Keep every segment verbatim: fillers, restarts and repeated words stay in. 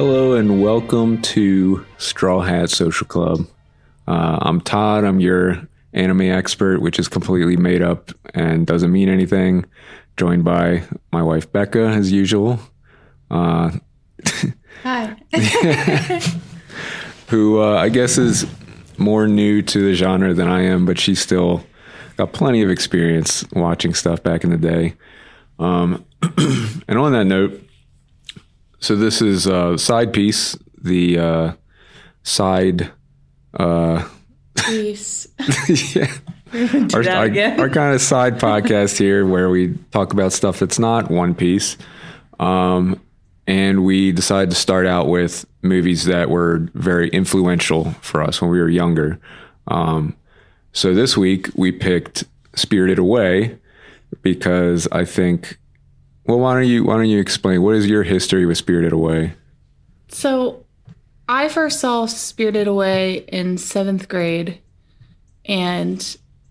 Hello and welcome to Straw Hat Social Club. Uh, I'm Todd. I'm your anime expert, which is completely made up and doesn't mean anything. Joined by my wife, Becca, as usual. Uh, Hi. Who uh, I guess is more new to the genre than I am, but she's still got plenty of experience watching stuff back in the day. Um, and on that note, so this is uh, Side Piece, the uh, side... Uh, Piece. Yeah. our, our, our kind of side podcast here where we talk about stuff that's not One Piece. Um, and we decided to start out with movies that were very influential for us when we were younger. Um, so this week we picked Spirited Away because I think... Well, why don't you why don't you explain, what is your history with Spirited Away? So I first saw Spirited Away in seventh grade, and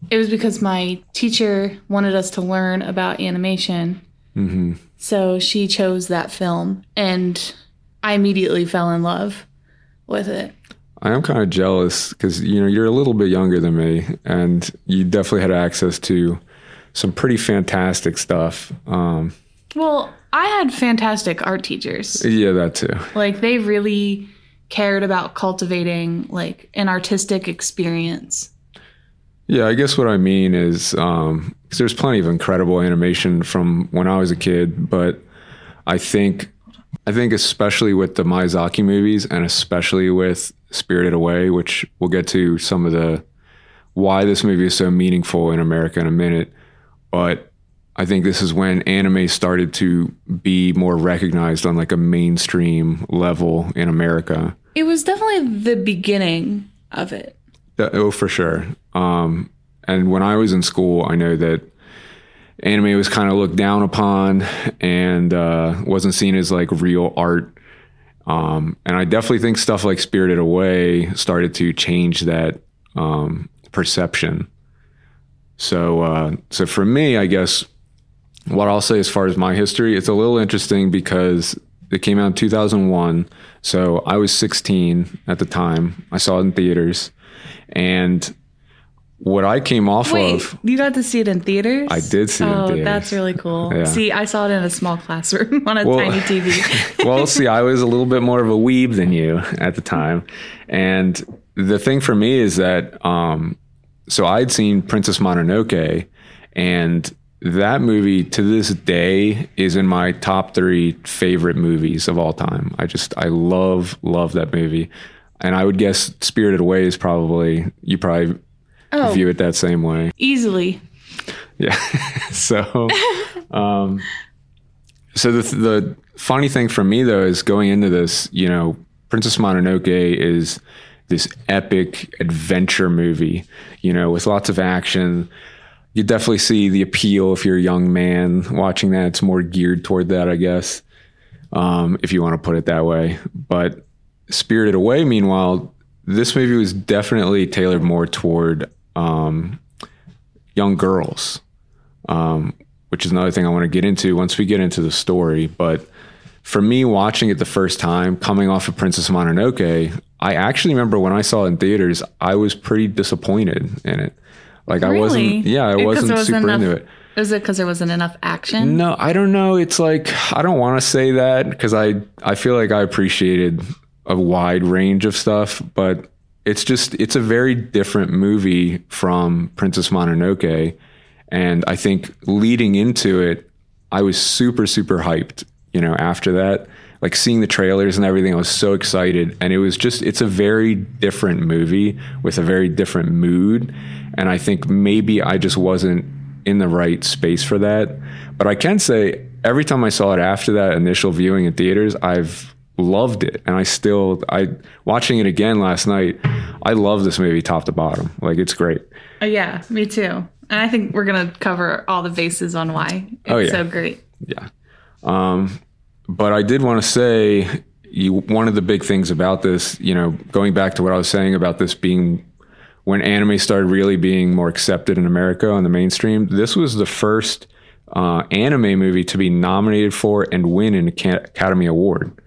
it was because my teacher wanted us to learn about animation. Mm-hmm. So she chose that film, and I immediately fell in love with it. I am kind of jealous because, you know, you're a little bit younger than me, and you definitely had access to some pretty fantastic stuff. Um Well, I had fantastic art teachers. Yeah, that too. Like, they really cared about cultivating, like, an artistic experience. Yeah, I guess what I mean is, um, 'cause there's plenty of incredible animation from when I was a kid, but I think, I think especially with the Miyazaki movies and especially with Spirited Away, which we'll get to some of the, why this movie is so meaningful in America in a minute, but I think this is when anime started to be more recognized on like a mainstream level in America. It was definitely the beginning of it. The, oh, for sure. Um, and when I was in school, I know that anime was kind of looked down upon and uh, wasn't seen as like real art. Um, and I definitely think stuff like Spirited Away started to change that um, perception. So, uh, so for me, I guess... What I'll say as far as my history, it's a little interesting because it came out in two thousand one. So I was sixteen at the time. I saw it in theaters. And what I came off Wait, of... you got to see it in theaters? I did see oh, it in theaters. Oh, that's really cool. Yeah. See, I saw it in a small classroom on a well, tiny T V. Well, see, I was a little bit more of a weeb than you at the time. And the thing for me is that... Um, so I'd seen Princess Mononoke and... That movie to this day is in my top three favorite movies of all time. I just, I love, love that movie. And I would guess Spirited Away is probably, you probably oh, view it that same way. Easily. Yeah. so, um, so the, the funny thing for me though, is going into this, you know, Princess Mononoke is this epic adventure movie, you know, with lots of action. You definitely see the appeal if you're a young man watching that. It's more geared toward that, I guess, um, if you want to put it that way. But Spirited Away, meanwhile, this movie was definitely tailored more toward um, young girls, um, which is another thing I want to get into once we get into the story. But for me, watching it the first time, coming off of Princess Mononoke, I actually remember when I saw it in theaters, I was pretty disappointed in it. Like really? I wasn't, yeah, I wasn't, wasn't super enough, into it. Is it because there wasn't enough action? No, I don't know. It's like, I don't want to say that because I, I feel like I appreciated a wide range of stuff, but it's just, it's a very different movie from Princess Mononoke. And I think leading into it, I was super, super hyped, you know, after that, like seeing the trailers and everything, I was so excited. And it was just, it's a very different movie with a very different mood. And I think maybe I just wasn't in the right space for that. But I can say every time I saw it after that initial viewing in theaters, I've loved it. And I still, I watching it again last night, I love this movie top to bottom. Like, it's great. Oh, yeah, me too. And I think we're going to cover all the bases on why it's oh, yeah. so great. Yeah. Um, but I did want to say you, one of the big things about this, you know, going back to what I was saying about this being... When anime started really being more accepted in America on the mainstream, this was the first uh, anime movie to be nominated for and win an Academy Award.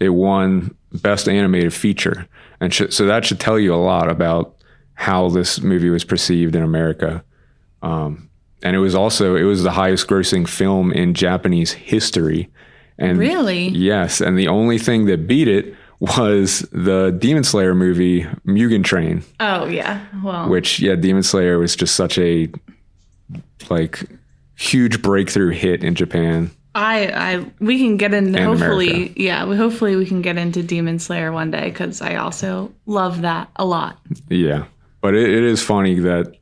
it won Best Animated Feature. And sh- so that should tell you a lot about how this movie was perceived in America. Um, and it was also, it was the highest grossing film in Japanese history. And really? Yes. And the only thing that beat it was the Demon Slayer movie, Mugen Train. Oh, yeah. Well, which, yeah, Demon Slayer was just such a, like, huge breakthrough hit in Japan. I, I, we can get into, hopefully, America. yeah, we, hopefully we can get into Demon Slayer one day, because I also love that a lot. Yeah. But it, it is funny that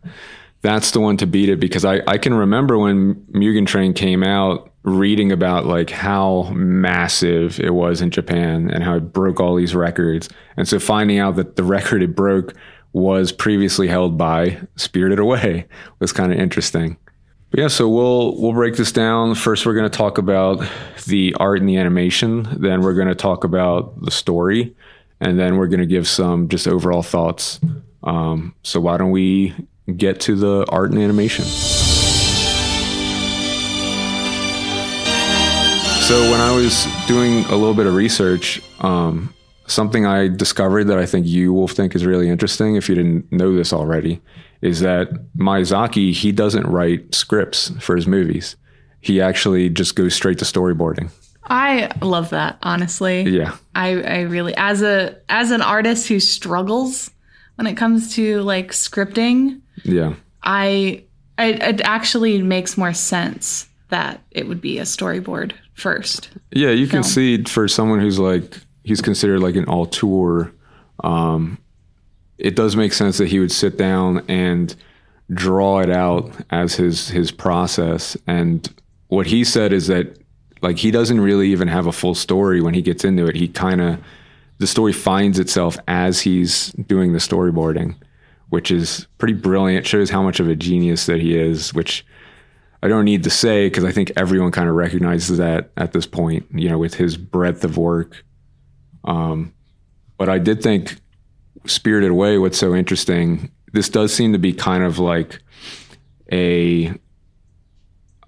that's the one to beat it, because I, I can remember when Mugen Train came out, reading about like how massive it was in Japan and how it broke all these records. And so finding out that the record it broke was previously held by Spirited Away was kind of interesting. But yeah, so we'll we'll break this down. First, we're going to talk about the art and the animation. Then we're going to talk about the story. And then we're going to give some just overall thoughts. Um, so why don't we get to the art and animation? So when I was doing a little bit of research, um, something I discovered that I think you will think is really interesting, if you didn't know this already, is that Miyazaki, he doesn't write scripts for his movies. He actually just goes straight to storyboarding. I love that, honestly. Yeah. I, I really, as a as an artist who struggles when it comes to like scripting, yeah, I, I it actually makes more sense that it would be a storyboard first. Yeah, you film. can see for someone who's like, he's considered like an auteur, um, it does make sense that he would sit down and draw it out as his, his process. And what he said is that like he doesn't really even have a full story when he gets into it. He kind of, the story finds itself as he's doing the storyboarding, which is pretty brilliant. It shows how much of a genius that he is, which I don't need to say, because I think everyone kind of recognizes that at this point, you know, with his breadth of work. Um, but I did think Spirited Away, what's so interesting, this does seem to be kind of like a,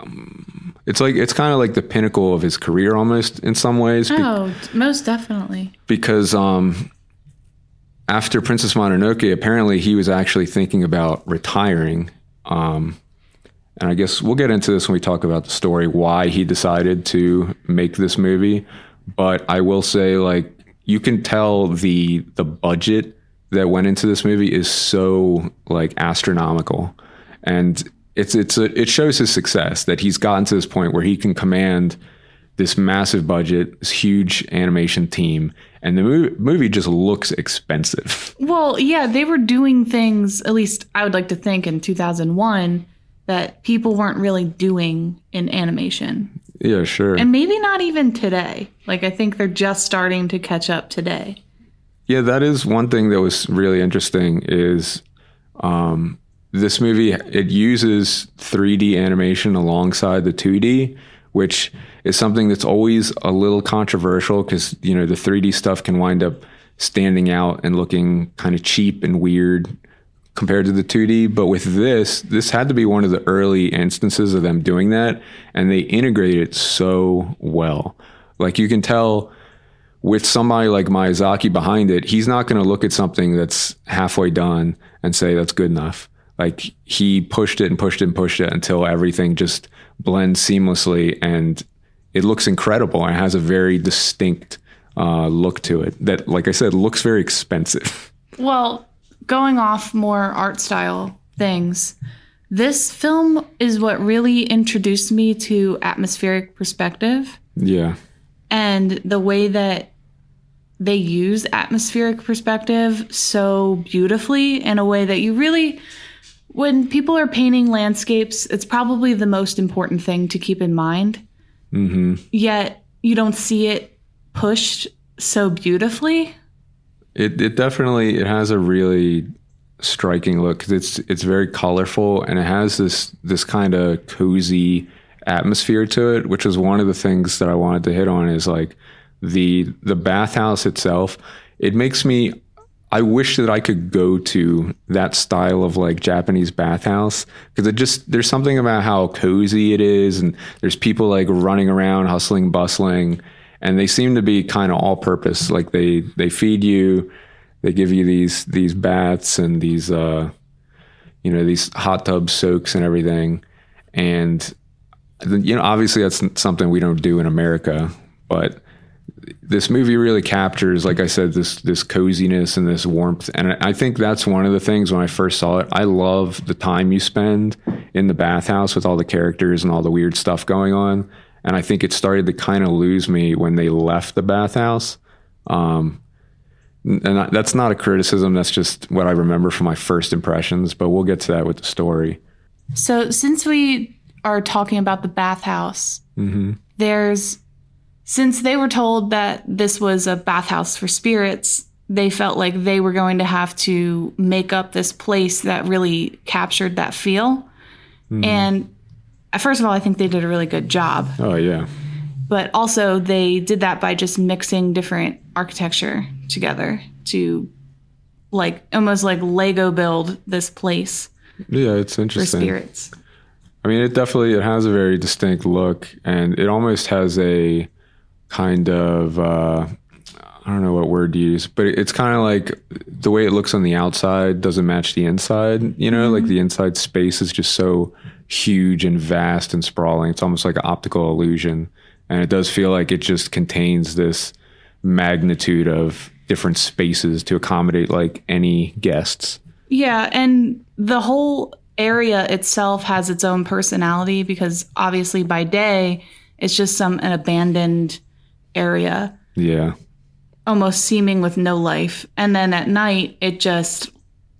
um, it's like, it's kind of like the pinnacle of his career almost in some ways. Oh, be- most definitely. Because um, after Princess Mononoke, apparently he was actually thinking about retiring. Um And I guess we'll get into this when we talk about the story, why he decided to make this movie. But I will say, like, you can tell the the budget that went into this movie is so like astronomical, and it's it's a, it shows his success that he's gotten to this point where he can command this massive budget, this huge animation team, and the movie, movie just looks expensive. Well, yeah, they were doing things, at least I would like to think, in two thousand one that people weren't really doing in animation. Yeah, sure. And maybe not even today. Like, I think they're just starting to catch up today. Yeah, that is one thing that was really interesting is um, this movie, it uses three D animation alongside the two D, which is something that's always a little controversial because, you know, the three D stuff can wind up standing out and looking kind of cheap and weird compared to the two D. But with this, this had to be one of the early instances of them doing that, and they integrate it so well. Like, you can tell with somebody like Miyazaki behind it, he's not going to look at something that's halfway done and say that's good enough. Like, he pushed it and pushed it and pushed it until everything just blends seamlessly, and it looks incredible and has a very distinct uh, look to it that, like I said, looks very expensive. Well, going off more art style things, this film is what really introduced me to atmospheric perspective. Yeah. And the way that they use atmospheric perspective so beautifully in a way that you really, when people are painting landscapes, it's probably the most important thing to keep in mind. Mm-hmm. Yet you don't see it pushed so beautifully. It it definitely, it has a really striking look, 'cause it's it's very colorful, and it has this this kind of cozy atmosphere to it, which is one of the things that I wanted to hit on is like the the bathhouse itself. It makes me, I wish that I could go to that style of like Japanese bathhouse, because it just, there's something about how cozy it is, and there's people like running around, hustling, bustling. and they seem to be kind of all purpose. Like they, they feed you, they give you these, these baths and these, uh, you know, these hot tub soaks and everything. And, you know, obviously that's something we don't do in America, but this movie really captures, like I said, this, this coziness and this warmth. And I think that's one of the things when I first saw it, I love the time you spend in the bathhouse with all the characters and all the weird stuff going on. And I think it started to kind of lose me when they left the bathhouse. Um, and I, that's not a criticism. That's just what I remember from my first impressions, but we'll get to that with the story. So since we are talking about the bathhouse, mm-hmm. there's, since they were told that this was a bathhouse for spirits, they felt like they were going to have to make up this place that really captured that feel. Mm-hmm. And first of all, I think they did a really good job. Oh, yeah. But also they did that by just mixing different architecture together to like almost like Lego build this place. Yeah, it's interesting. For spirits. I mean, it definitely, it has a very distinct look, and it almost has a kind of, uh, I don't know what word to use, but it's kind of like the way it looks on the outside doesn't match the inside, you know, mm-hmm. like the inside space is just so huge and vast and sprawling. It's almost like an optical illusion. And it does feel like it just contains this magnitude of different spaces to accommodate like any guests. Yeah. And the whole area itself has its own personality because obviously by day it's just some an abandoned area. Yeah. Almost seeming with no life. And then at night it just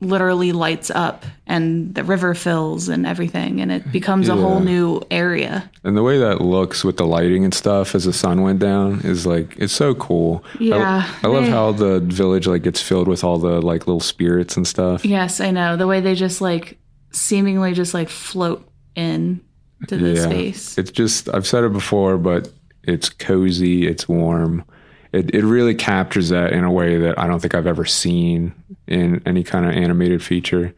literally lights up and the river fills and everything, and it becomes yeah. a whole new area. And the way that looks with the lighting and stuff as the sun went down is like, it's so cool. Yeah. I, I love yeah. how the village like gets filled with all the like little spirits and stuff. Yes, I know. The way they just like seemingly just like float in to the yeah. space. It's just, I've said it before, but it's cozy, it's warm. It it really captures that in a way that I don't think I've ever seen in any kind of animated feature.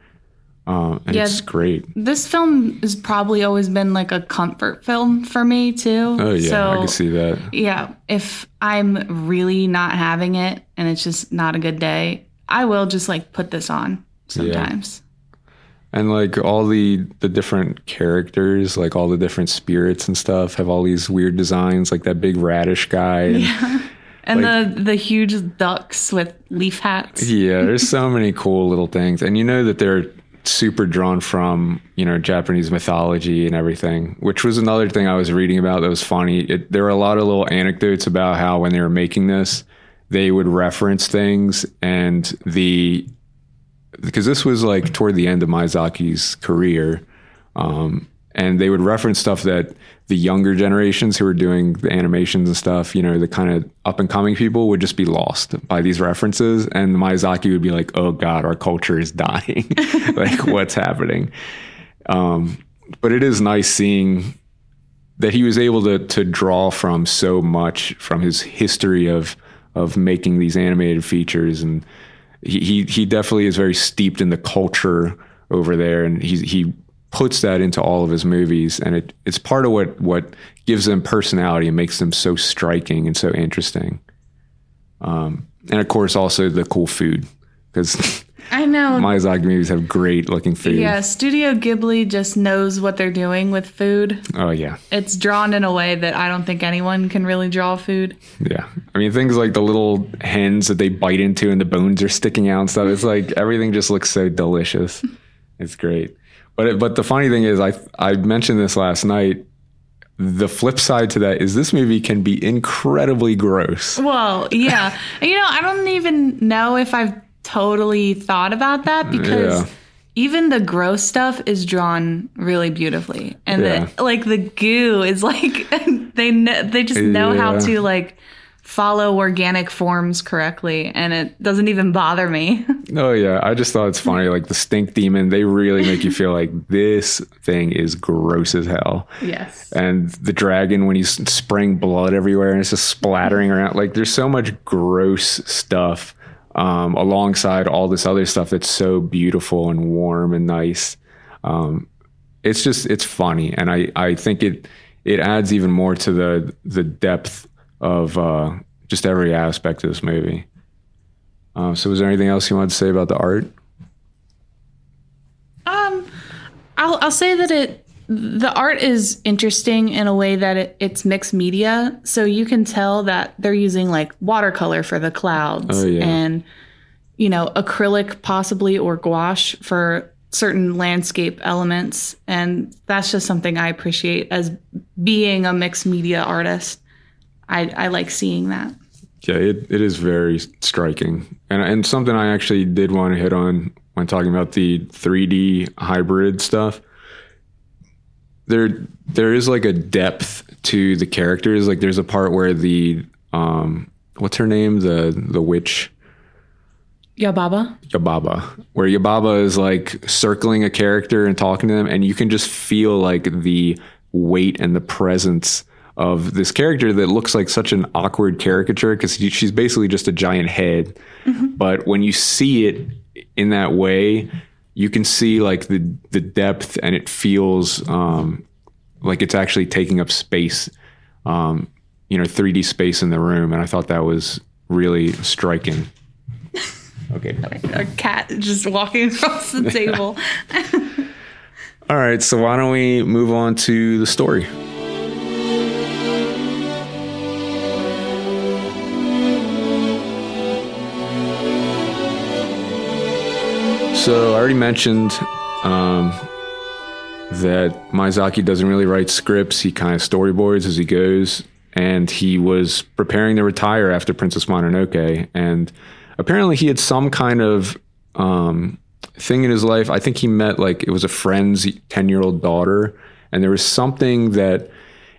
Um, and yeah, it's great. This film has probably always been like a comfort film for me too. Oh yeah, so, I can see that. Yeah, if I'm really not having it and it's just not a good day, I will just like put this on sometimes. Yeah. And like all the, the different characters, like all the different spirits and stuff have all these weird designs, like that big radish guy. And, yeah. And like, the, the huge ducks with leaf hats. Yeah, there's so many cool little things. And you know that they're super drawn from, you know, Japanese mythology and everything, which was another thing I was reading about that was funny. It, there were a lot of little anecdotes about how when they were making this, they would reference things and the... Because this was like toward the end of Miyazaki's career. Um, and they would reference stuff that the younger generations who were doing the animations and stuff, you know, the kind of up and coming people would just be lost by these references. And Miyazaki would be like, oh God, our culture is dying. Like what's happening? Um, but it is nice seeing that he was able to, to draw from so much from his history of, of making these animated features, and, He he definitely is very steeped in the culture over there, and he he puts that into all of his movies, and it it's part of what what gives them personality and makes them so striking and so interesting. Um, and of course, also the cool food, because I know Miyazaki movies have great looking food. Yeah, Studio Ghibli just knows what they're doing with food. Oh yeah, it's drawn in a way that I don't think anyone can really draw food. Yeah. I mean, things like the little hens that they bite into and the bones are sticking out and stuff. It's like everything just looks so delicious. It's great. But it, but the funny thing is, I I mentioned this last night. The flip side to that is this movie can be incredibly gross. Well, yeah. You know, I don't even know if I've totally thought about that, because yeah. even the gross stuff is drawn really beautifully. And yeah. the, like the goo is like, they, know, they just know yeah. how to like... follow organic forms correctly, and it doesn't even bother me. Oh yeah, I just thought it's funny, like the stink demon, they really make you feel like this thing is gross as hell. Yes. And the dragon, when he's spraying blood everywhere and it's just splattering around, like there's so much gross stuff um alongside all this other stuff that's so beautiful and warm and nice. Um it's just, it's funny, and I I think it it adds even more to the the depth of uh, just every aspect of this movie. Um, so was there anything else you wanted to say about the art? Um, I'll, I'll say that it, the art is interesting in a way that it, it's mixed media. So you can tell that they're using like watercolor for the clouds, oh, yeah. and, you know, acrylic possibly, or gouache for certain landscape elements. And that's just something I appreciate as being a mixed media artist. I, I like seeing that. Yeah, it, it is very striking. And and something I actually did want to hit on when talking about the three D hybrid stuff. There there is like a depth to the characters. Like there's a part where the um what's her name? The the witch Yababa. Yababa. Where Yababa is like circling a character and talking to them, and you can just feel like the weight and the presence of this character that looks like such an awkward caricature, because she's basically just a giant head. Mm-hmm. But when you see it in that way, you can see like the the depth, and it feels um, like it's actually taking up space, um, you know, three D space in the room. And I thought that was really striking. Okay. A cat just walking across the table. All right, so why don't we move on to the story? So I already mentioned um, that Miyazaki doesn't really write scripts. He kind of storyboards as he goes. And he was preparing to retire after Princess Mononoke. And apparently he had some kind of um, thing in his life. I think he met, like, it was a friend's ten-year-old daughter. And there was something that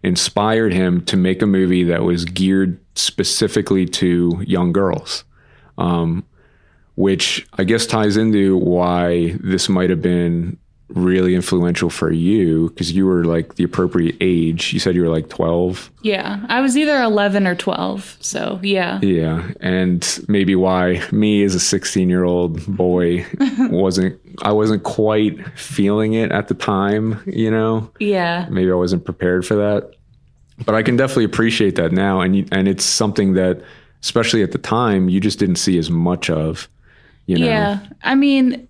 inspired him to make a movie that was geared specifically to young girls. Um Which I guess ties into why this might have been really influential for you, because you were like the appropriate age. You said you were like twelve. Yeah, I was either eleven or twelve. So yeah. Yeah, and maybe why me as a sixteen-year-old boy wasn't I wasn't quite feeling it at the time. You know. Yeah. Maybe I wasn't prepared for that, but I can definitely appreciate that now, and you, and it's something that, especially at the time, you just didn't see as much of. You know? Yeah, I mean,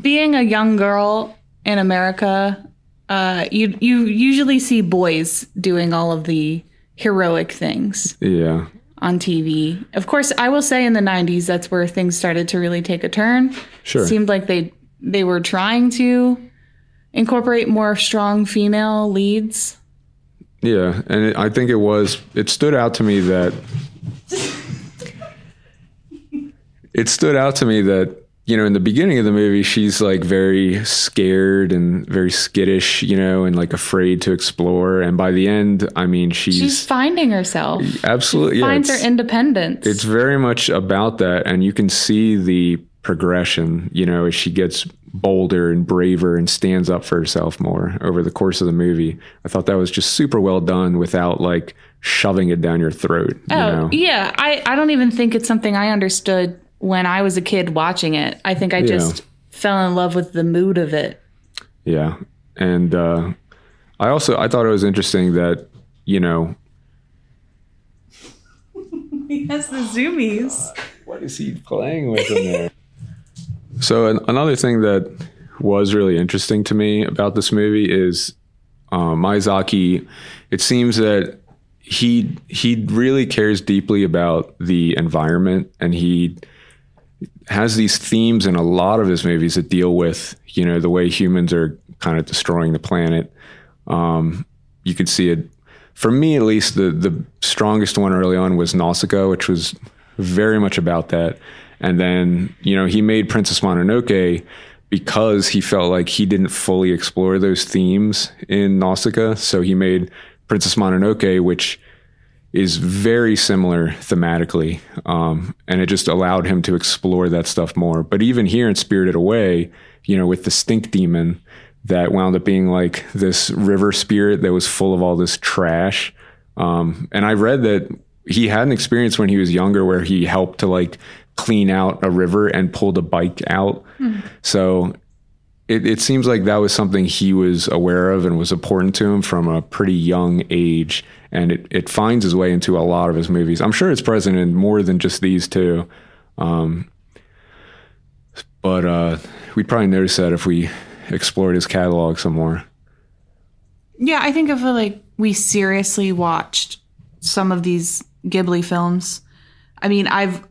being a young girl in America, uh, you you usually see boys doing all of the heroic things. Yeah. On T V, of course. I will say in the nineties, that's where things started to really take a turn. Sure. It seemed like they they were trying to incorporate more strong female leads. Yeah, and it, I think it was it stood out to me that. It stood out to me that, you know, in the beginning of the movie, she's like very scared and very skittish, you know, and like afraid to explore. And by the end, I mean, she's... She's finding herself. Absolutely. She finds yeah, her independence. It's very much about that. And you can see the progression, you know, as she gets bolder and braver and stands up for herself more over the course of the movie. I thought that was just super well done without like shoving it down your throat. Oh, you know? Yeah. I, I don't even think it's something I understood when I was a kid watching it. I think I yeah. just fell in love with the mood of it. Yeah. And uh, I also, I thought it was interesting that, you know. He has the zoomies. Oh, what is he playing with in there? So an, another thing that was really interesting to me about this movie is um, Miyazaki, it seems that he he really cares deeply about the environment, and he has these themes in a lot of his movies that deal with, you know, the way humans are kind of destroying the planet. Um, you could see it, for me at least, the, the strongest one early on was Nausicaa, which was very much about that. And then, you know, he made Princess Mononoke because he felt like he didn't fully explore those themes in Nausicaa. So he made Princess Mononoke, which is very similar thematically, um, and it just allowed him to explore that stuff more. But even here in Spirited Away, you know, with the stink demon that wound up being like this river spirit that was full of all this trash. Um, and I read that he had an experience when he was younger where he helped to like clean out a river and pulled a bike out. Mm. So it, it seems like that was something he was aware of and was important to him from a pretty young age. And it, it finds its way into a lot of his movies. I'm sure it's present in more than just these two. Um, but uh, we'd probably notice that if we explored his catalog some more. Yeah, I think if like we seriously watched some of these Ghibli films, I mean, I've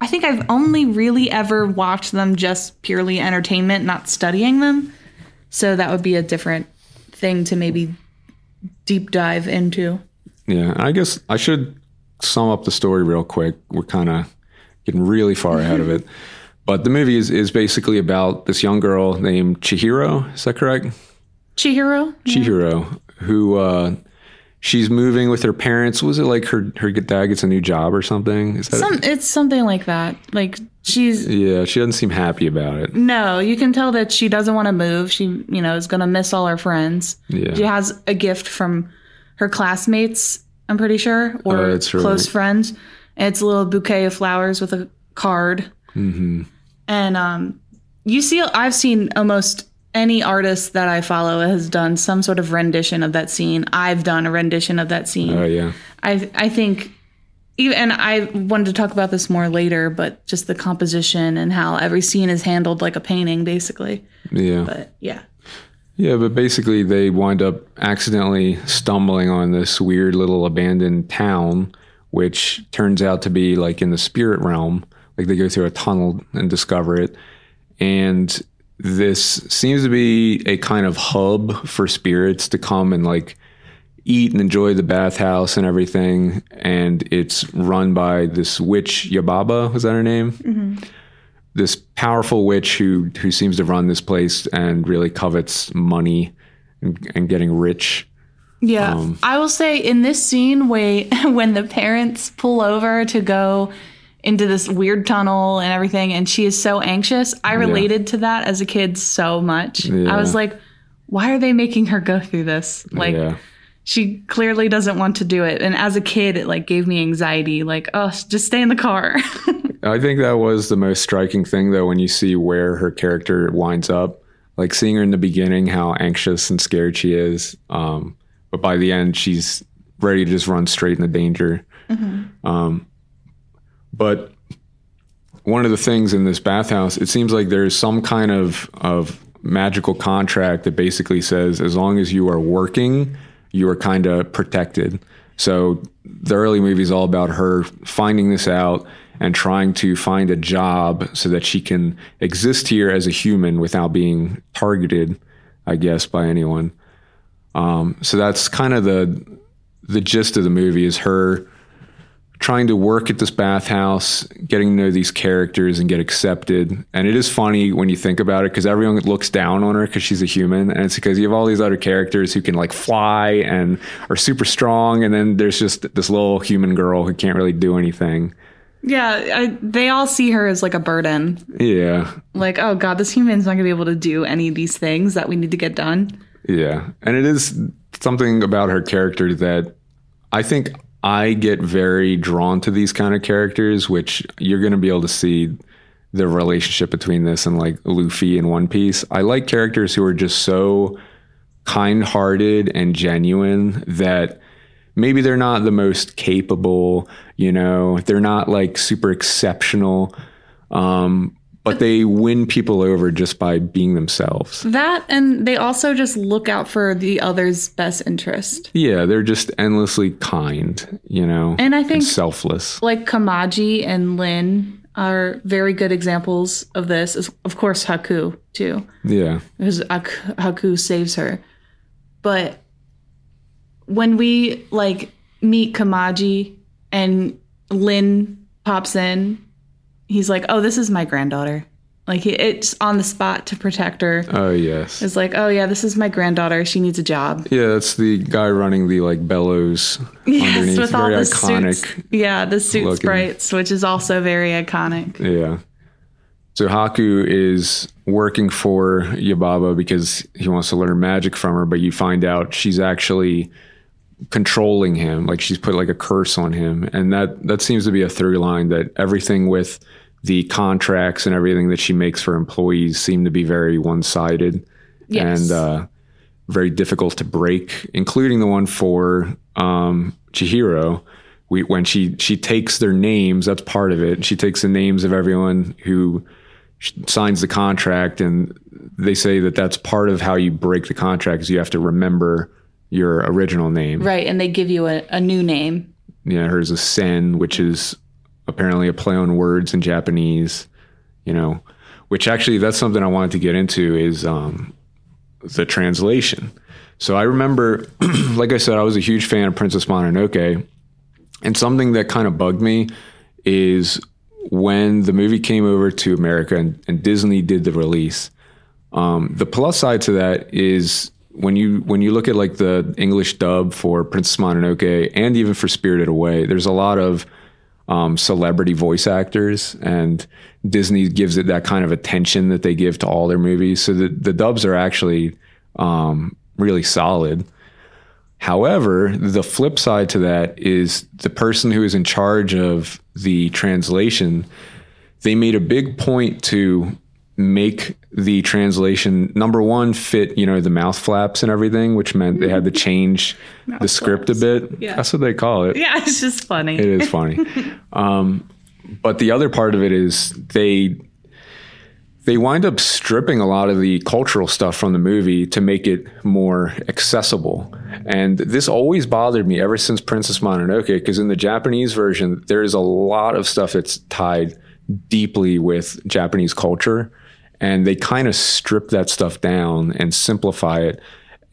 I think I've only really ever watched them just purely entertainment, not studying them. So that would be a different thing to maybe deep dive into. Yeah, I guess I should sum up the story real quick. We're kind of getting really far ahead of it. But the movie is, is basically about this young girl named Chihiro. Is that correct? Chihiro? Chihiro, yeah. Who uh, she's moving with her parents. Was it like her, her dad gets a new job or something? Is that Some, it? It's something like that. Like she's... Yeah, she doesn't seem happy about it. No, you can tell that she doesn't want to move. She, you know, is going to miss all her friends. Yeah. She has a gift from her classmates, I'm pretty sure, or uh, that's close right. friends. And it's a little bouquet of flowers with a card. Mm-hmm. And um, you see, I've seen almost... any artist that I follow has done some sort of rendition of that scene. I've done a rendition of that scene. Oh, yeah. I I think, even, and I wanted to talk about this more later, but just the composition and how every scene is handled like a painting, basically. Yeah. But, yeah. Yeah, but basically they wind up accidentally stumbling on this weird little abandoned town, which turns out to be like in the spirit realm. Like they go through a tunnel and discover it. And... this seems to be a kind of hub for spirits to come and like eat and enjoy the bathhouse and everything. And it's run by this witch, Yababa, was that her name? Mm-hmm. This powerful witch who who seems to run this place and really covets money and, and getting rich. Yeah, um, I will say in this scene way, when the parents pull over to go into this weird tunnel and everything, and she is so anxious. I related yeah. to that as a kid so much. Yeah. I was like, why are they making her go through this? Like, yeah. she clearly doesn't want to do it. And as a kid, it like gave me anxiety. Like, oh, just stay in the car. I think that was the most striking thing, though, when you see where her character winds up. Like, seeing her in the beginning, how anxious and scared she is. Um, but by the end, she's ready to just run straight into danger. Mm-hmm. Um But one of the things in this bathhouse, it seems like there's some kind of, of magical contract that basically says, as long as you are working, you are kind of protected. So the early movie is all about her finding this out and trying to find a job so that she can exist here as a human without being targeted, I guess, by anyone. Um, so that's kind of the the gist of the movie is her... trying to work at this bathhouse, getting to know these characters and get accepted. And it is funny when you think about it because everyone looks down on her because she's a human. And it's because you have all these other characters who can like fly and are super strong. And then there's just this little human girl who can't really do anything. Yeah, I, they all see her as like a burden. Yeah. Like, oh God, this human's not going to be able to do any of these things that we need to get done. Yeah. And it is something about her character that I think... I get very drawn to these kind of characters, which you're going to be able to see the relationship between this and like Luffy and One Piece. I like characters who are just so kind-hearted and genuine that maybe they're not the most capable, you know, they're not like super exceptional, um, but they win people over just by being themselves. That, and they also just look out for the other's best interest. Yeah, they're just endlessly kind, you know, and I think and selfless. Like Kamaji and Lin are very good examples of this. Of course, Haku, too. Yeah. Because Haku saves her. But when we, like, meet Kamaji and Lin pops in, he's like, oh, this is my granddaughter. Like, he, it's on the spot to protect her. Oh, yes. It's like, oh, yeah, this is my granddaughter. She needs a job. Yeah, that's the guy running the, like, bellows yes, underneath. With very all the iconic suits. Yeah, the suit looking. Sprites, which is also very iconic. Yeah. So Haku is working for Yababa because he wants to learn magic from her, but you find out she's actually... controlling him, like she's put like a curse on him, and that that seems to be a through line that everything with the contracts and everything that she makes for employees seem to be very one-sided. Yes. And uh, very difficult to break, including the one for um, Chihiro. We, when she, she takes their names, that's part of it. She takes the names of everyone who signs the contract, and they say that that's part of how you break the contract is you have to remember your original name. Right, and they give you a, a new name. Yeah, hers is Sen, which is apparently a play on words in Japanese, you know, which actually that's something I wanted to get into is um, the translation. So I remember, like I said, I was a huge fan of Princess Mononoke. And something that kind of bugged me is when the movie came over to America and, and Disney did the release, um, the plus side to that is when you when you look at like the English dub for Princess Mononoke and even for Spirited Away, there's a lot of um, celebrity voice actors, and Disney gives it that kind of attention that they give to all their movies. So the, the dubs are actually um, really solid. However, the flip side to that is the person who is in charge of the translation, they made a big point to make the translation, number one, fit, you know, the mouth flaps and everything, which meant they had to change the script flaps. a bit. Yeah. That's what they call it. Yeah, it's just funny. It is funny. um, but the other part of it is they... They wind up stripping a lot of the cultural stuff from the movie to make it more accessible. And this always bothered me ever since Princess Mononoke, because in the Japanese version, there is a lot of stuff that's tied deeply with Japanese culture. And they kind of strip that stuff down and simplify it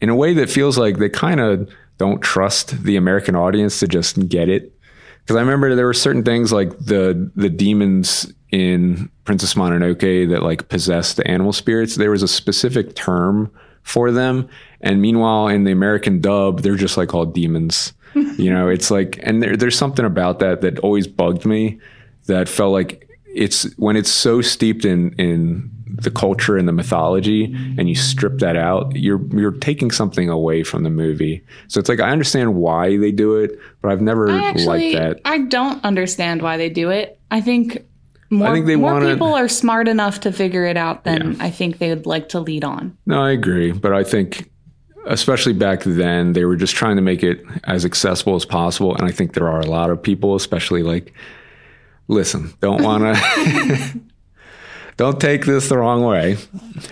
in a way that feels like they kind of don't trust the American audience to just get it. Because I remember there were certain things like the the demons in Princess Mononoke that like possessed the animal spirits. There was a specific term for them. And meanwhile, in the American dub, they're just like called demons. You know, it's like, and there, there's something about that that always bugged me that felt like it's when it's so steeped in, in the culture and the mythology and you strip that out, you're, you're taking something away from the movie. So it's like, I understand why they do it, but I've never actually, liked that. I don't understand why they do it. I think... More, I think they more wanna, people are smart enough to figure it out than yeah. I think they would like to lead on. No, I agree. But I think, especially back then, they were just trying to make it as accessible as possible. And I think there are a lot of people, especially like, listen, don't want to, don't take this the wrong way.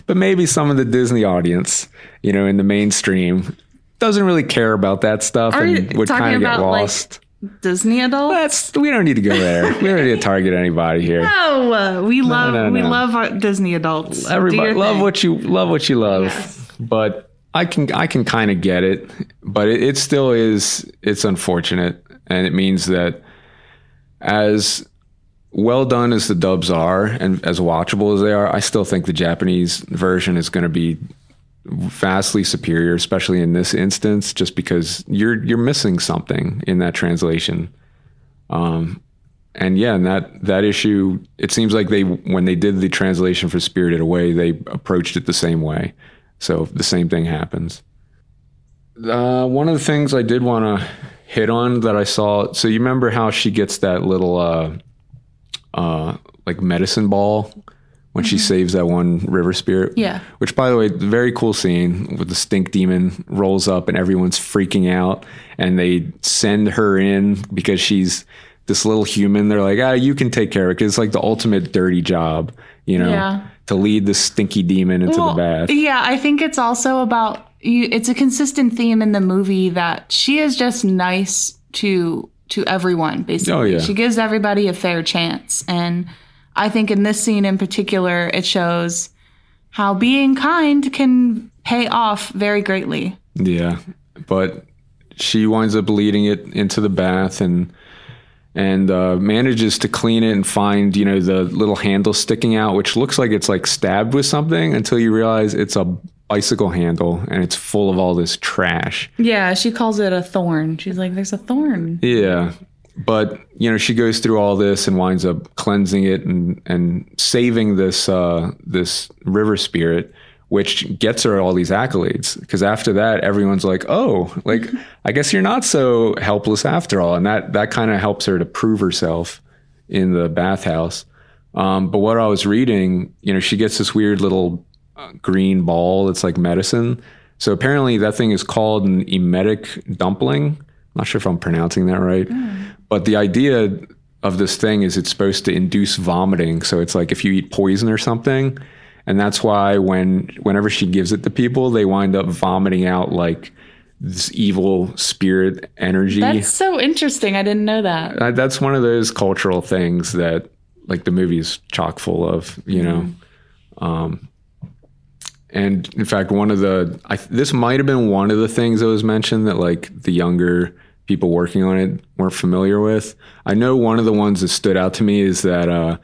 But maybe some of the Disney audience, you know, in the mainstream, doesn't really care about that stuff are and would kind of get lost. Like, Disney adults? That's, we don't need to go there. We don't need to target anybody here. No, we love no, no, no. we love our Disney adults. Everybody love thing. what you love what you love. Yes. But I can I can kind of get it, but it, it still is it's unfortunate, and it means that as well done as the dubs are and as watchable as they are, I still think the Japanese version is going to be vastly superior, especially in this instance, just because you're you're missing something in that translation. Um, and yeah, and that that issue, it seems like they when they did the translation for Spirited Away, they approached it the same way. So the same thing happens. Uh, one of the things I did want to hit on that I saw, so you remember how she gets that little uh, uh, like medicine ball when mm-hmm. she saves that one river spirit. Yeah. Which, by the way, very cool scene with the stink demon rolls up and everyone's freaking out. And they send her in because she's this little human. They're like, ah, you can take care of it. Because it's like the ultimate dirty job, you know, yeah. to lead the stinky demon into well, the bath. Yeah, I think it's also about, you, it's a consistent theme in the movie that she is just nice to to everyone, basically. Oh, yeah. She gives everybody a fair chance. And I think in this scene in particular, it shows how being kind can pay off very greatly. Yeah, but she winds up leading it into the bath and and uh, manages to clean it and find, you know, the little handle sticking out, which looks like it's like stabbed with something until you realize it's a bicycle handle and it's full of all this trash. Yeah, she calls it a thorn. She's like, there's a thorn. Yeah. But, you know, she goes through all this and winds up cleansing it and, and saving this uh, this river spirit, which gets her all these accolades. Because after that, everyone's like, oh, like, I guess you're not so helpless after all. And that, that kind of helps her to prove herself in the bathhouse. Um, but what I was reading, you know, she gets this weird little green ball that's like medicine. So apparently that thing is called an emetic dumpling. I'm not sure if I'm pronouncing that right. Mm. But the idea of this thing is it's supposed to induce vomiting. So it's like if you eat poison or something. And that's why when whenever she gives it to people, they wind up vomiting out like this evil spirit energy. That's so interesting. I didn't know that. I, that's one of those cultural things that like the movie is chock full of, you know. Mm. Um, and in fact, one of the, I, this might have been one of the things that was mentioned that like the younger people working on it weren't familiar with. I know one of the ones that stood out to me is that uh,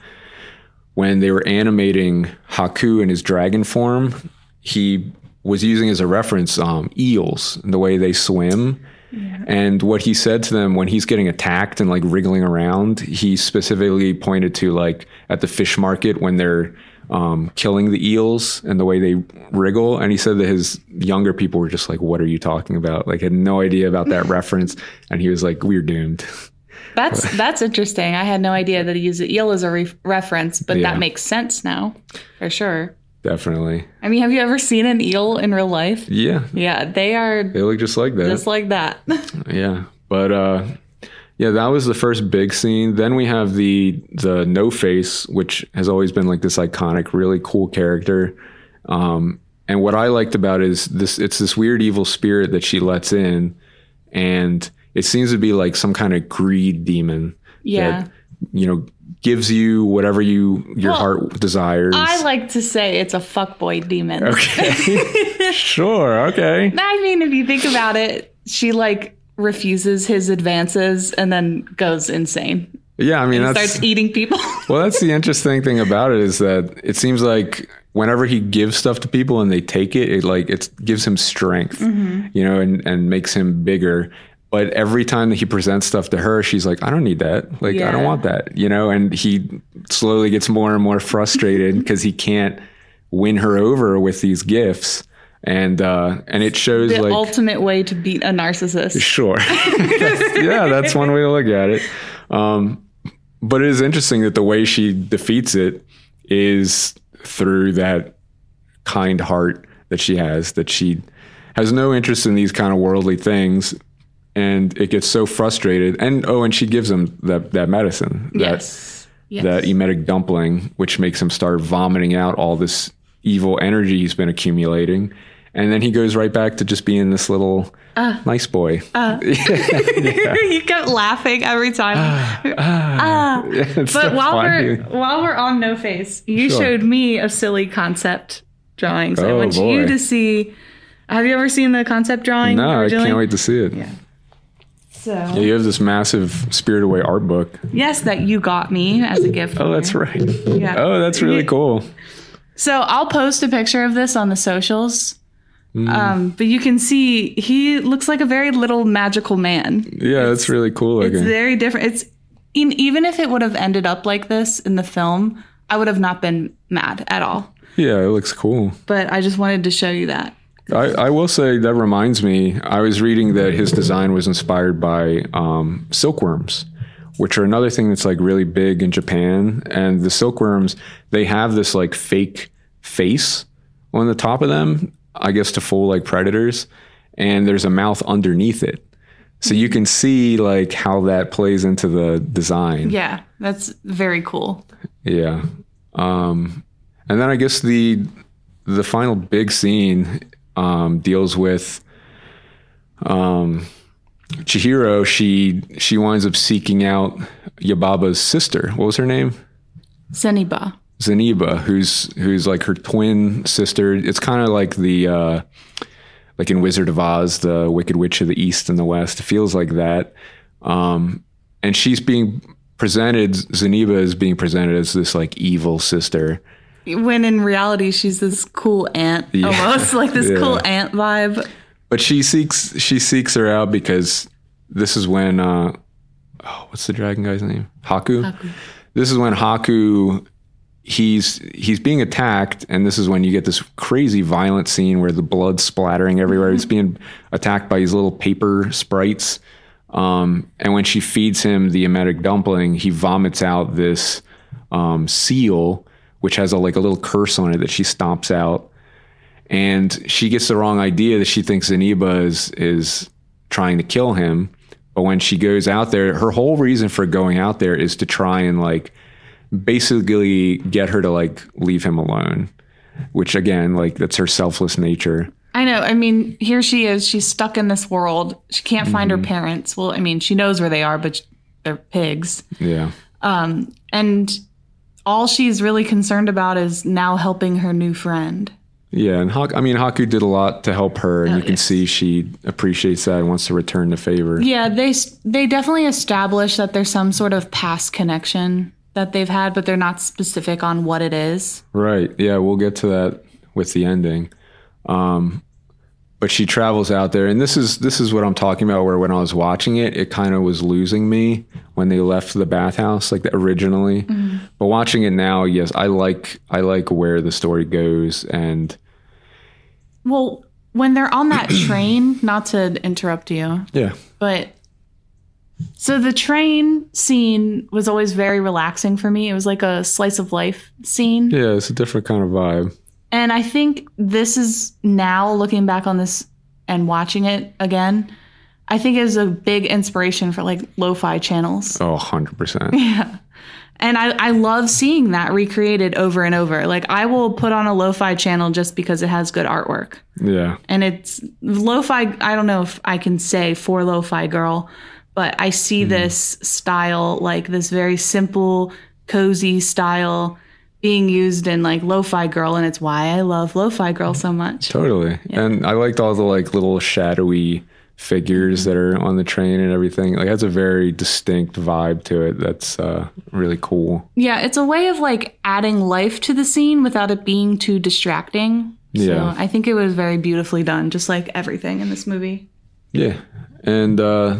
when they were animating Haku in his dragon form, he was using as a reference um, eels and the way they swim. Yeah. And what he said to them when he's getting attacked and like wriggling around, he specifically pointed to like at the fish market when they're um, killing the eels and the way they wriggle. And he said that his younger people were just like, what are you talking about? Like had no idea about that reference. And he was like, we're doomed. That's that's interesting. I had no idea that he used the eel as a re- reference, but yeah. That makes sense now for sure. Definitely. I mean, have you ever seen an eel in real life? Yeah. Yeah, they are. They look just like that. Just like that. Yeah. But uh, yeah, that was the first big scene. Then we have the the No-Face, which has always been like this iconic, really cool character. Um, and what I liked about it is this, it's this weird evil spirit that she lets in. And it seems to be like some kind of greed demon. Yeah. That, you know, gives you whatever you your well, heart desires. I like to say it's a fuckboy demon. Okay. Sure. Okay. I mean, if you think about it, she like refuses his advances and then goes insane. Yeah, I mean, and that's, starts eating people. Well, that's the interesting thing about it is that it seems like whenever he gives stuff to people and they take it, it like it gives him strength, mm-hmm. you know, and, and makes him bigger. But every time that he presents stuff to her, she's like, I don't need that. Like, yeah. I don't want that, you know? And he slowly gets more and more frustrated because he can't win her over with these gifts. And uh, and it shows the like... the ultimate way to beat a narcissist. Sure. that's, yeah, that's one way to look at it. Um, but it is interesting that the way she defeats it is through that kind heart that she has, that she has no interest in these kind of worldly things. And it gets so frustrated. And, oh, and she gives him that, that medicine, that, yes. Yes. that emetic dumpling, which makes him start vomiting out all this evil energy he's been accumulating. And then he goes right back to just being this little uh, nice boy. Uh. Yeah. He kept laughing every time. Uh, uh. Uh. Yeah, but so while funny. we're while we're on No Face, you sure. showed me a silly concept drawings. Oh, I want boy. you to see. Have you ever seen the concept drawing? No, originally? I can't wait to see it. Yeah. So. Yeah, you have this massive Spirited Away art book. Yes, that you got me as a gift. Oh, that's right. Yeah. Oh, that's really cool. So I'll post a picture of this on the socials. Mm. Um, but you can see he looks like a very little magical man. Yeah, it's, that's really cool looking. It's very different. It's in, even if it would have ended up like this in the film, I would have not been mad at all. Yeah, it looks cool. But I just wanted to show you that. I, I will say that reminds me, I was reading that his design was inspired by um, silkworms, which are another thing that's like really big in Japan. And the silkworms, they have this like fake face on the top of them, I guess to fool like predators. And there's a mouth underneath it. So you can see like how that plays into the design. Yeah, that's very cool. Yeah. Um, and then I guess the the final big scene Um, deals with um, Chihiro. She she winds up seeking out Yababa's sister. What was her name? Zeniba. Zeniba, who's who's like her twin sister. It's kind of like the uh, like in Wizard of Oz, the Wicked Witch of the East and the West. It feels like that. Um, and she's being presented. Zeniba is being presented as this like evil sister. When in reality, she's this cool aunt, yeah. almost like this yeah. cool aunt vibe. But she seeks she seeks her out because this is when, uh, oh, what's the dragon guy's name? Haku? Haku. This is when Haku, he's he's being attacked. And this is when you get this crazy violent scene where the blood's splattering everywhere. Mm-hmm. It's being attacked by these little paper sprites. Um, and when she feeds him the emetic dumpling, he vomits out this um, seal, which has a, like a little curse on it that she stomps out. And she gets the wrong idea that she thinks Zeniba is, is trying to kill him. But when she goes out there, her whole reason for going out there is to try and like basically get her to like leave him alone, which again, like that's her selfless nature. I know. I mean, here she is. She's stuck in this world. She can't mm-hmm. find her parents. Well, I mean, she knows where they are, but they're pigs. Yeah. Um, and all she's really concerned about is now helping her new friend. Yeah, and Haku, I mean, Haku did a lot to help her, and oh, you can yes. see she appreciates that and wants to return the favor. Yeah, they they definitely establish that there's some sort of past connection that they've had, but they're not specific on what it is. Right, yeah, we'll get to that with the ending. Um, but she travels out there, and this is this is what I'm talking about, where when I was watching it, it kind of was losing me when they left the bathhouse, like the, originally. Mm-hmm. But watching it now, yes, I like I like where the story goes. And well, when they're on that train, not to interrupt you. Yeah. But so the train scene was always very relaxing for me. It was like a slice of life scene. Yeah, it's a different kind of vibe. And I think this is now looking back on this and watching it again, I think is a big inspiration for like lo-fi channels. Oh, one hundred percent. Yeah. And I, I love seeing that recreated over and over. Like, I will put on a lo-fi channel just because it has good artwork. Yeah. And it's lo-fi. I don't know if I can say for lo-fi girl, but I see mm. this style, like this very simple, cozy style being used in like lo-fi girl. And it's why I love lo-fi girl so much. Totally. Yeah. And I liked all the like little shadowy figures that are on the train and everything. Like, that's a very distinct vibe to it. That's uh really cool. Yeah, it's a way of like adding life to the scene without it being too distracting. Yeah, so I think it was very beautifully done, just like everything in this movie. Yeah. And uh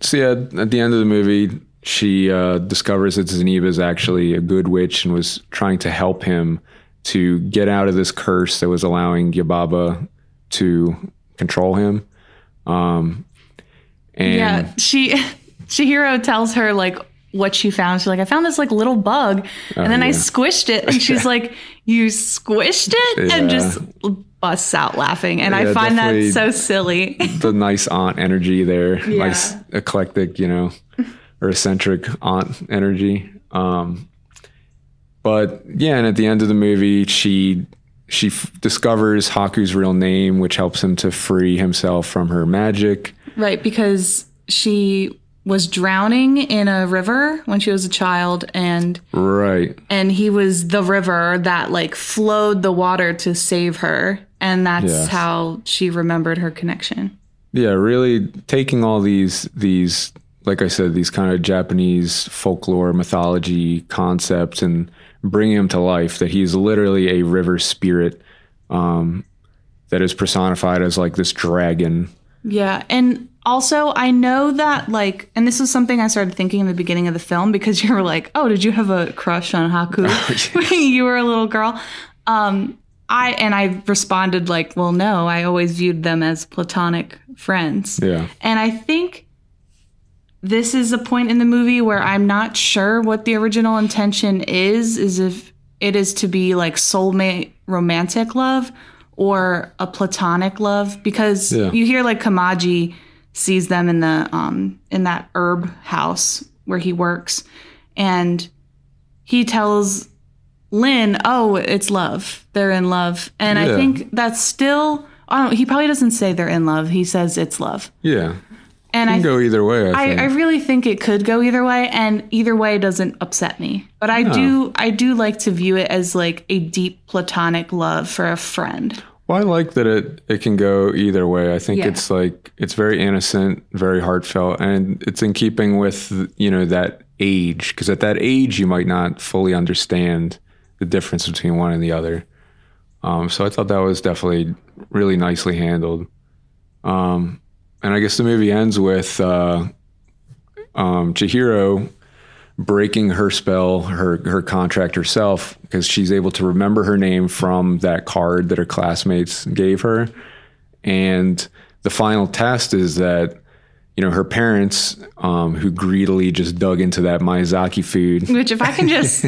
so yeah, at the end of the movie, she uh discovers that Zeniba is actually a good witch and was trying to help him to get out of this curse that was allowing Yababa to control him. Um, and yeah, she, Chihiro tells her like what she found. She's like, I found this like little bug and oh, then yeah. I squished it. And she's like, you squished it? Yeah. And just busts out laughing. And yeah, I find that so silly. The nice aunt energy there, yeah. Nice eclectic, you know, or eccentric aunt energy. Um, but yeah. And at the end of the movie, she She f- discovers Haku's real name, which helps him to free himself from her magic. Right, because she was drowning in a river when she was a child, and right, and he was the river that like flowed the water to save her, and that's yes. how she remembered her connection. Yeah, really taking all these these like I said, these kind of Japanese folklore mythology concepts and bring him to life, that he's literally a river spirit um, that is personified as like this dragon. Yeah. And also I know that like, and this was something I started thinking in the beginning of the film, because you were like, oh, did you have a crush on Haku oh, when you were a little girl? Um, I and I responded like, well, no, I always viewed them as platonic friends. Yeah. And I think this is a point in the movie where I'm not sure what the original intention is, is if it is to be like soulmate romantic love or a platonic love, because yeah. you hear like Kamaji sees them in the um in that herb house where he works, and he tells Lin, oh, it's love. They're in love. And yeah. I think that's still, I don't, he probably doesn't say they're in love. He says it's love. Yeah. And it can I th- go either way. I, think. I, I really think it could go either way, and either way doesn't upset me. But I no. do, I do like to view it as like a deep platonic love for a friend. Well, I like that it it can go either way. I think yeah. it's like it's very innocent, very heartfelt, and it's in keeping with, you know, that age, because at that age you might not fully understand the difference between one and the other. Um, so I thought that was definitely really nicely handled. Um, And I guess the movie ends with uh, um, Chihiro breaking her spell, her her contract herself, because she's able to remember her name from that card that her classmates gave her. And the final test is that you know, her parents, um, who greedily just dug into that Miyazaki food. Which, if I can just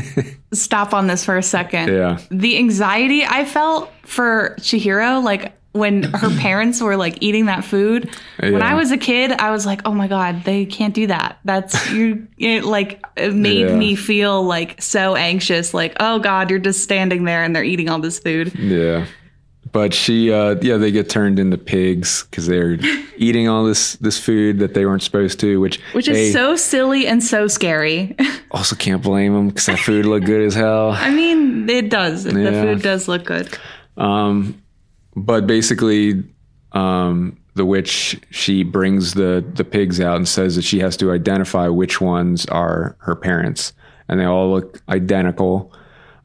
stop on this for a second. Yeah. The anxiety I felt for Chihiro, like, when her parents were, like, eating that food. Yeah. When I was a kid, I was like, oh, my God, they can't do that. That's, you. It, like, it made yeah. me feel, like, so anxious. Like, oh, God, you're just standing there and they're eating all this food. Yeah. But she, uh, yeah, they get turned into pigs because they're eating all this, this food that they weren't supposed to, which which is so silly and so scary. Also, can't blame them because that food looked good as hell. I mean, it does. Yeah. The food does look good. Um, but basically, um, the witch, she brings the the pigs out and says that she has to identify which ones are her parents, and they all look identical.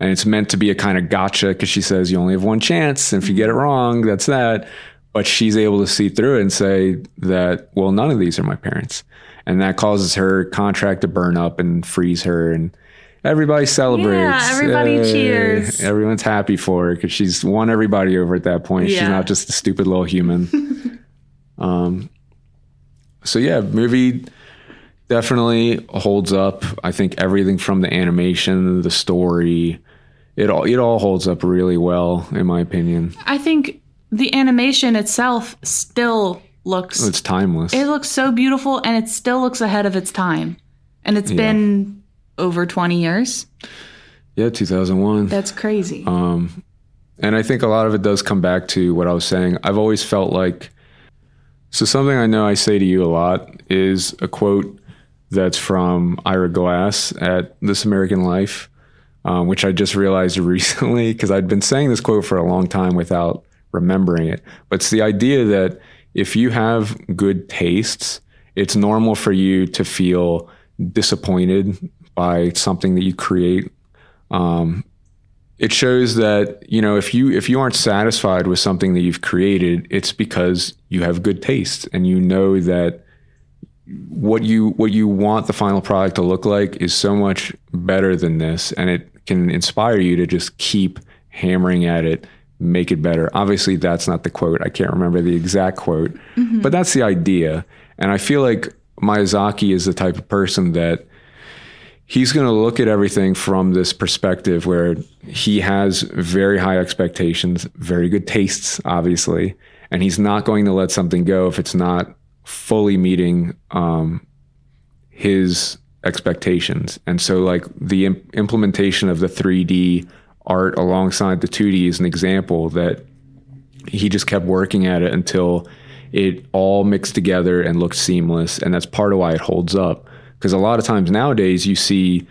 And it's meant to be a kind of gotcha because she says you only have one chance. And if you get it wrong, that's that. But she's able to see through it and say that, well, none of these are my parents. And that causes her contract to burn up and freeze her. And everybody celebrates. Yeah, everybody hey, cheers. Everyone's happy for her because she's won everybody over at that point. Yeah. She's not just a stupid little human. um. So, yeah, movie definitely holds up. I think everything from the animation, the story, It all, it all holds up really well, in my opinion. I think the animation itself still looks... It's timeless. It looks so beautiful, and it still looks ahead of its time. And it's yeah. been over twenty years. Yeah, two thousand one. That's crazy. Um, and I think a lot of it does come back to what I was saying. I've always felt like... So something I know I say to you a lot is a quote that's from Ira Glass at This American Life. Um, which I just realized recently because I'd been saying this quote for a long time without remembering it. But it's the idea that if you have good tastes, it's normal for you to feel disappointed by something that you create. Um, it shows that, you know, if you if you aren't satisfied with something that you've created, it's because you have good taste and you know that what you what you want the final product to look like is so much better than this, and it can inspire you to just keep hammering at it, make it better. Obviously, that's not the quote. I can't remember the exact quote, mm-hmm. but that's the idea. And I feel like Miyazaki is the type of person that he's going to look at everything from this perspective where he has very high expectations, very good tastes, obviously, and he's not going to let something go if it's not fully meeting um, his expectations. And so like the im- implementation of the three D art alongside the two D is an example that he just kept working at it until it all mixed together and looked seamless. And that's part of why it holds up. Because a lot of times nowadays you see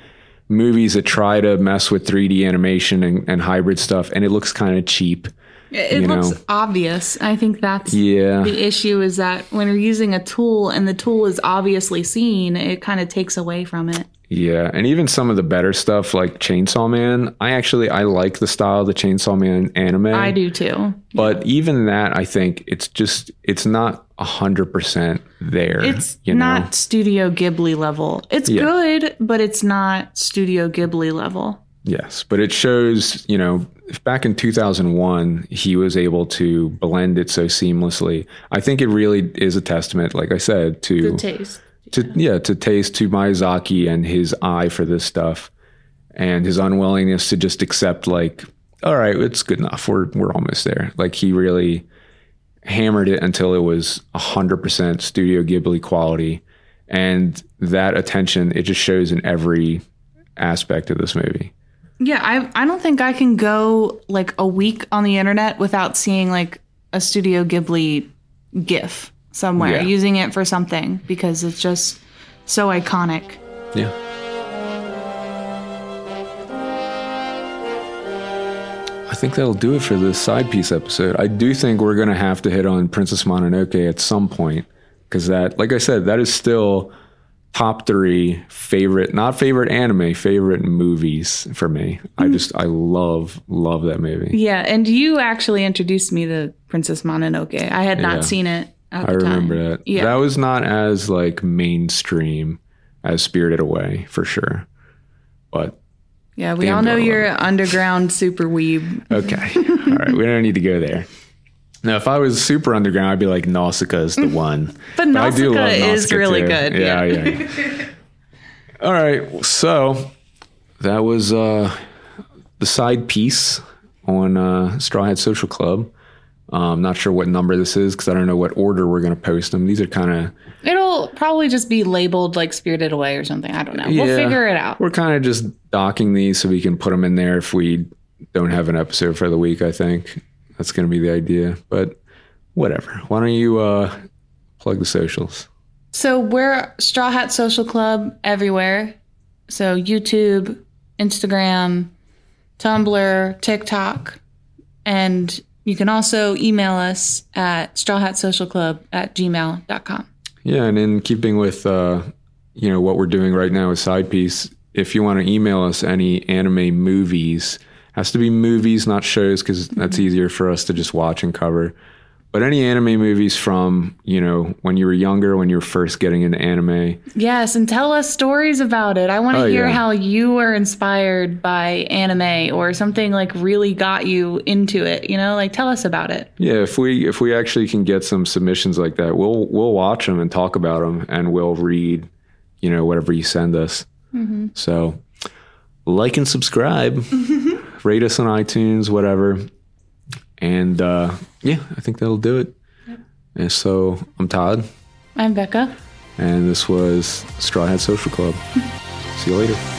movies that try to mess with three D animation and, and hybrid stuff, and it looks kind of cheap. It you looks know. obvious. I think that's yeah. the issue is that when you're using a tool and the tool is obviously seen, it kind of takes away from it. Yeah. And even some of the better stuff like Chainsaw Man, I actually, I like the style of the Chainsaw Man anime. I do too. But yeah. even that, I think it's just, it's not one hundred percent there. It's you not know? Studio Ghibli level. It's yeah. good, but it's not Studio Ghibli level. Yes. But it shows, you know, if back in two thousand one, he was able to blend it so seamlessly. I think it really is a testament, like I said, to the taste. To, yeah. yeah, to taste, to Miyazaki and his eye for this stuff and his unwillingness to just accept like, all right, it's good enough. We're, we're almost there. Like he really hammered it until it was one hundred percent Studio Ghibli quality. And that attention, it just shows in every aspect of this movie. Yeah, I I don't think I can go like a week on the internet without seeing like a Studio Ghibli GIF somewhere, yeah. using it for something because it's just so iconic. Yeah. I think that'll do it for this side piece episode. I do think we're going to have to hit on Princess Mononoke at some point because that, like I said, that is still... top three favorite, not favorite anime, favorite movies for me. Mm-hmm. I just, I love, love that movie. Yeah. And you actually introduced me to Princess Mononoke. I had not yeah. seen it at the I time. I remember that. Yeah. That was not as like mainstream as Spirited Away for sure. But yeah, we all know you're an underground super weeb. Okay. All right. We don't need to go there. Now, if I was super underground, I'd be like, Nausicaa is the one. But, but Nausicaa, I do love Nausicaa is really too. Good. Yeah, yeah. yeah, yeah. All right. So that was uh, the side piece on uh, Straw Hat Social Club. I'm um, not sure what number this is because I don't know what order we're going to post them. These are kind of... It'll probably just be labeled like Spirited Away or something. I don't know. Yeah, we'll figure it out. We're kind of just docking these so we can put them in there if we don't have an episode for the week, I think. That's going to be the idea. But whatever. Why don't you uh, plug the socials? So we're Straw Hat Social Club everywhere. So YouTube, Instagram, Tumblr, TikTok, and... You can also email us at strawhatsocialclub at gmail dot com. Yeah, and in keeping with uh, you know what we're doing right now with Side Piece, if you want to email us any anime movies, has to be movies, not shows, because mm-hmm. that's easier for us to just watch and cover. But any anime movies from, you know, when you were younger, when you were first getting into anime. Yes, and tell us stories about it. I want to oh, hear yeah. how you were inspired by anime or something like really got you into it, you know, like tell us about it. Yeah, if we if we actually can get some submissions like that, we'll we'll watch them and talk about them, and we'll read, you know, whatever you send us. Mm-hmm. So like and subscribe, rate us on iTunes, whatever. And uh, yeah, I think that'll do it. Yep. And so I'm Todd. I'm Becca. And this was Straw Hat Social Club. See you later.